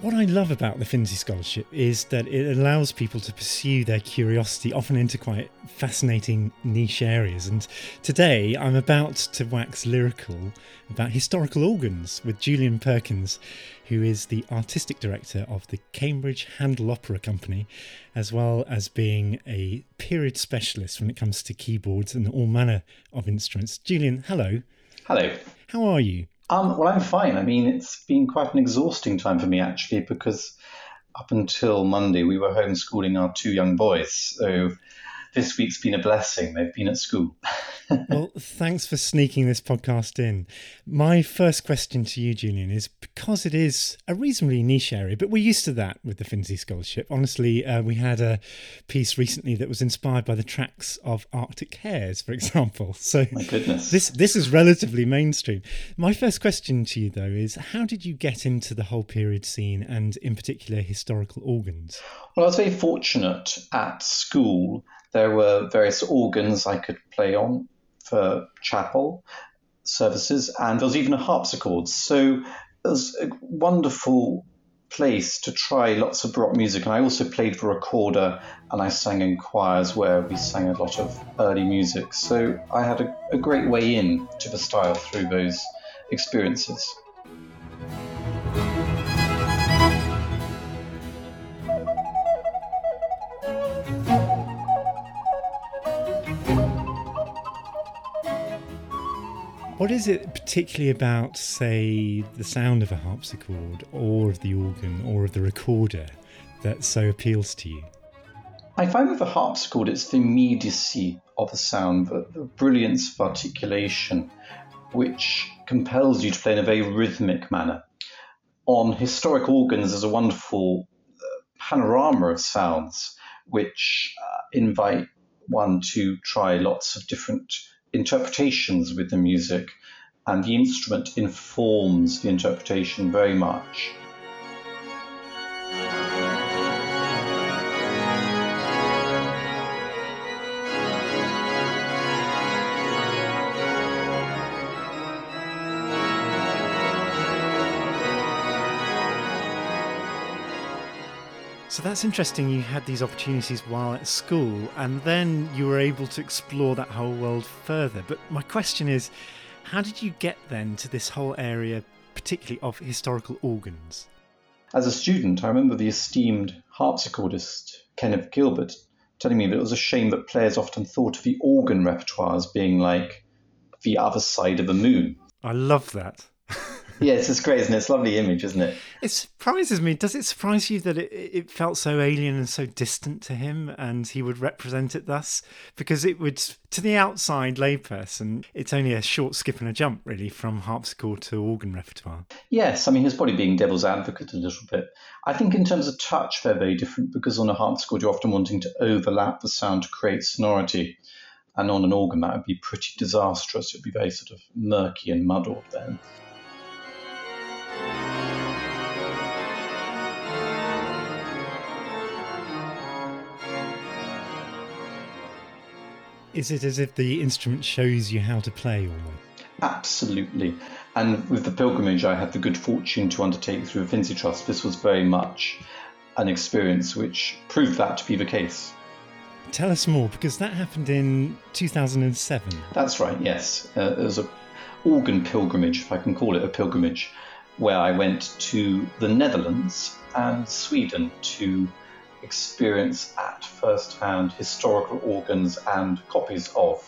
What I love about the Finzi Scholarship is that it allows people to pursue their curiosity, often into quite fascinating niche areas. And today I'm about to wax lyrical about historical organs with Julian Perkins, who is the artistic director of the Cambridge Handel Opera Company, as well as being a period specialist when it comes to keyboards and all manner of instruments. Julian, hello. Hello. How are you? Well, I'm fine. I mean, it's been quite an exhausting time for me, actually, because up until Monday, we were homeschooling our two young boys. So this week's been a blessing. They've been at school. Well, thanks for sneaking this podcast in. My first question to you, Julian, is because it is a reasonably niche area, but we're used to that with the Finzi Scholarship. Honestly, we had a piece recently that was inspired by the tracks of Arctic hares, for example. So my goodness. This is relatively mainstream. My first question to you, though, is how did you get into the whole period scene and in particular historical organs? Well, I was very fortunate at school. There were various organs I could play on for chapel services, and there was even a harpsichord. So it was a wonderful place to try lots of rock music. And I also played for a recorder, and I sang in choirs where we sang a lot of early music. So I had a great way in to the style through those experiences. What is it particularly about, say, the sound of a harpsichord or of the organ or of the recorder that so appeals to you? I find with the harpsichord it's the immediacy of the sound, the brilliance of articulation, which compels you to play in a very rhythmic manner. On historic organs there's a wonderful panorama of sounds which invite one to try lots of different interpretations with the music, and the instrument informs the interpretation very much. So that's interesting, you had these opportunities while at school and then you were able to explore that whole world further. But my question is, how did you get then to this whole area, particularly of historical organs? As a student, I remember the esteemed harpsichordist Kenneth Gilbert telling me that it was a shame that players often thought of the organ repertoire as being like the other side of the moon. I love that. Yes, it's great, isn't it? It's a lovely image, isn't it? It surprises me. Does it surprise you that it felt so alien and so distant to him and he would represent it thus? Because it would, to the outside layperson, it's only a short skip and a jump, really, from harpsichord to organ repertoire. Yes, I mean, he's probably being devil's advocate a little bit. I think in terms of touch, they're very different because on a harpsichord, you're often wanting to overlap the sound to create sonority. And on an organ, that would be pretty disastrous. It would be very sort of murky and muddled then. Is it as if the instrument shows you how to play almost? Absolutely. And with the pilgrimage I had the good fortune to undertake through the Finzi Trust, this was very much an experience which proved that to be the case. Tell us more, because that happened in 2007. That's right, yes. There was an organ pilgrimage, if I can call it a pilgrimage, where I went to the Netherlands and Sweden to experience at first-hand historical organs and copies of,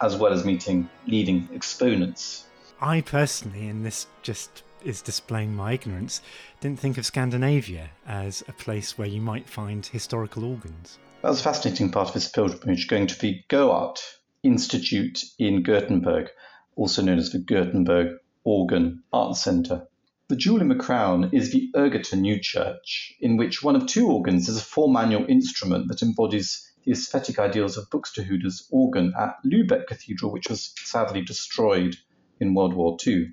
as well as meeting leading exponents. I personally, and this just is displaying my ignorance, didn't think of Scandinavia as a place where you might find historical organs. That was a fascinating part of this pilgrimage, going to the GoArt Institute in Gothenburg, also known as the Gothenburg Organ Art Center. The jewel in the crown is the Örgryte New Church, in which one of two organs is a four-manual instrument that embodies the aesthetic ideals of Buxtehude's organ at Lübeck Cathedral, which was sadly destroyed in World War II.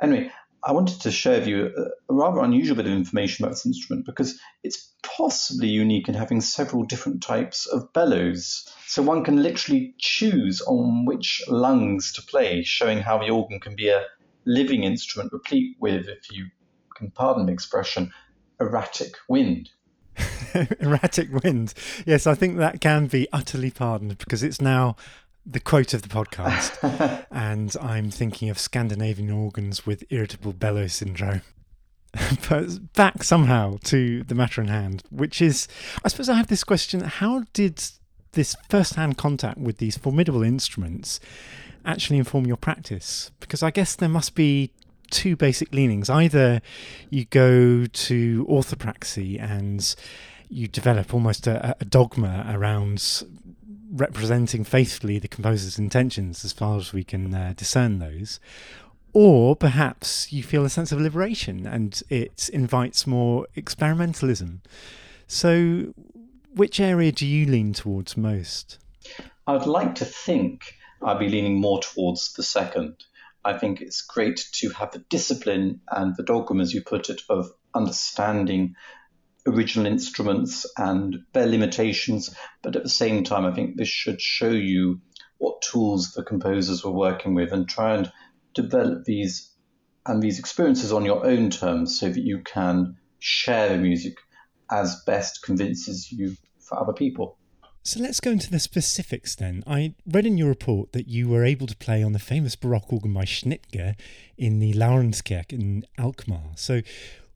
Anyway, I wanted to share with you a rather unusual bit of information about this instrument because it's possibly unique in having several different types of bellows. So one can literally choose on which lungs to play, showing how the organ can be a living instrument replete with, if you can pardon the expression, erratic wind. Erratic wind. Yes, I think that can be utterly pardoned because it's now the quote of the podcast. And I'm thinking of Scandinavian organs with irritable bellow syndrome. But back somehow to the matter in hand, which is, I suppose I have this question, how did this first-hand contact with these formidable instruments actually inform your practice? Because I guess there must be two basic leanings. Either you go to orthopraxy and you develop almost a dogma around representing faithfully the composer's intentions as far as we can discern those, or perhaps you feel a sense of liberation and it invites more experimentalism. So which area do you lean towards most? I'd like to think I'd be leaning more towards the second. I think it's great to have the discipline and the dogma, as you put it, of understanding original instruments and their limitations. But at the same time, I think this should show you what tools the composers were working with and try and develop these experiences on your own terms so that you can share the music as best convinces you for other people. So let's go into the specifics then. I read in your report that you were able to play on the famous Baroque organ by Schnitger in the Laurenskerk in Alkmaar. So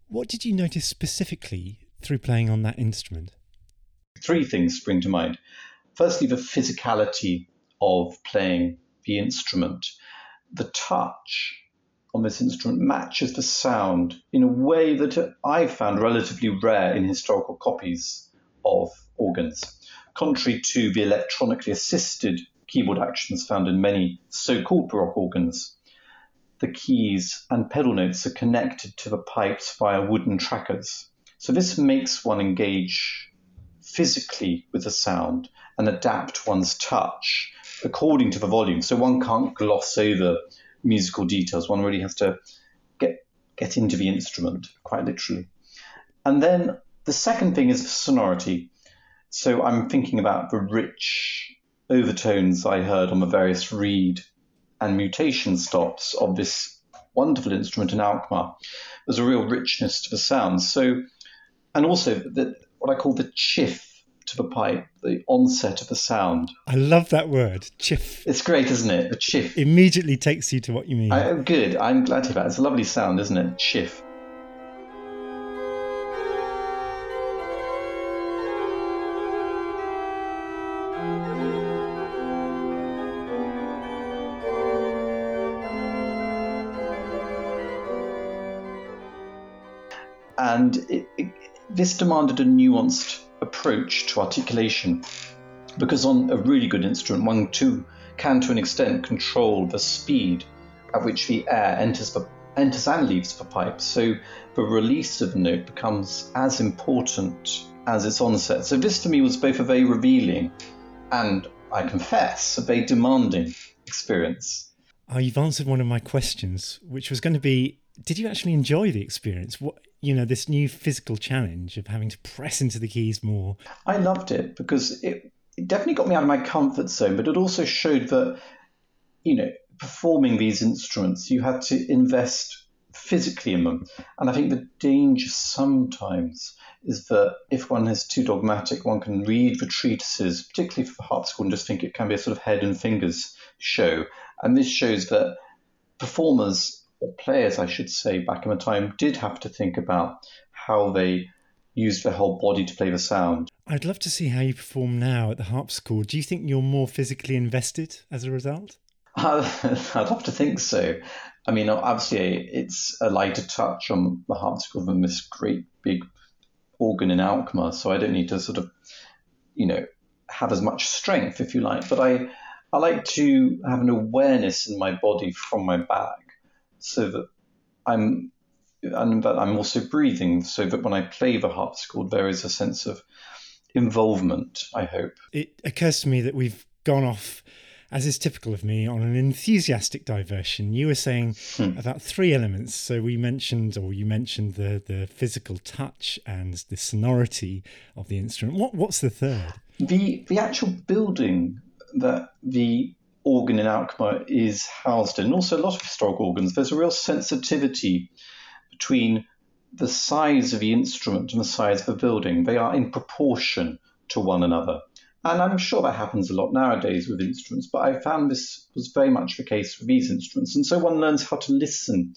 what did you notice specifically through playing on that instrument? Three things spring to mind. Firstly, the physicality of playing the instrument. The touch on this instrument matches the sound in a way that I found relatively rare in historical copies of organs, contrary to the electronically assisted keyboard actions found in many so-called Baroque organs. The keys and pedal notes are connected to the pipes via wooden trackers. So this makes one engage physically with the sound and adapt one's touch according to the volume. So one can't gloss over musical details. One really has to get into the instrument, quite literally. And then the second thing is sonority. So I'm thinking about the rich overtones I heard on the various reed and mutation stops of this wonderful instrument in Alkmaar. There's a real richness to the sound. So, and also what I call the chiff to the pipe, the onset of the sound. I love that word, chiff. It's great, isn't it? The chiff. Immediately takes you to what you mean. Good. I'm glad to hear that. It's a lovely sound, isn't it? Chiff. And this demanded a nuanced approach to articulation, because on a really good instrument, one too can, to an extent, control the speed at which the air enters and leaves the pipe. So the release of the note becomes as important as its onset. So this, to me, was both a very revealing and, I confess, a very demanding experience. Oh, you've answered one of my questions, which was going to be, did you actually enjoy the experience? This new physical challenge of having to press into the keys more. I loved it because it definitely got me out of my comfort zone, but it also showed that, performing these instruments, you had to invest physically in them. And I think the danger sometimes is that if one is too dogmatic, one can read the treatises, particularly for harpsichord, and just think it can be a sort of head and fingers show. And this shows that performers, or players, I should say, back in the time, did have to think about how they used their whole body to play the sound. I'd love to see how you perform now at the harpsichord. Do you think you're more physically invested as a result? I'd love to think so. I mean, obviously, it's a lighter touch on the harpsichord than this great big organ in Alkmaar, so I don't need to sort of, have as much strength, if you like. But I like to have an awareness in my body from my back, so that I'm also breathing, so that when I play the harpsichord, there is a sense of involvement, I hope. It occurs to me that we've gone off, as is typical of me, on an enthusiastic diversion. You were saying about three elements. So you mentioned the physical touch and the sonority of the instrument. What's the third? The actual building that the organ in Alkmaar is housed in, and also a lot of historical organs. There's a real sensitivity between the size of the instrument and the size of the building, they are in proportion to one another. And I'm sure that happens a lot nowadays with instruments, but I found this was very much the case with these instruments. And so one learns how to listen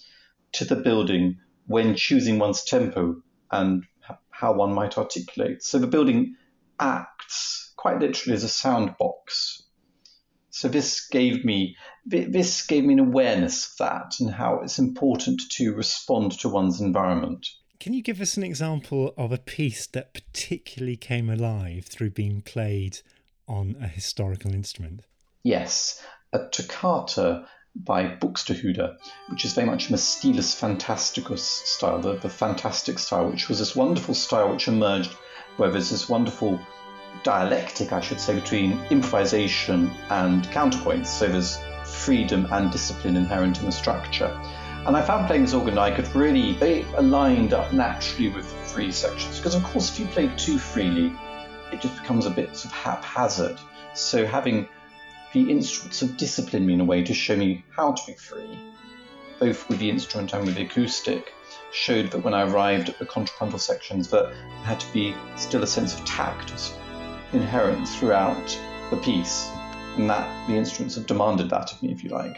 to the building when choosing one's tempo and how one might articulate. So the building acts quite literally as a sound box. So this gave me an awareness of that and how it's important to respond to one's environment. Can you give us an example of a piece that particularly came alive through being played on a historical instrument? Yes, a toccata by Buxtehude, which is very much in the stilus fantasticus style, the fantastic style, which was this wonderful style which emerged where there's this wonderful dialectic, I should say, between improvisation and counterpoint. So there's freedom and discipline inherent in the structure. And I found playing this organ, they aligned up naturally with three sections. Because of course, if you play too freely, it just becomes a bit sort of haphazard. So having the instruments of discipline in a way to show me how to be free, both with the instrument and with the acoustic, showed that when I arrived at the contrapuntal sections, that there had to be still a sense of tact inherent throughout the piece, and that the instruments have demanded that of me, if you like.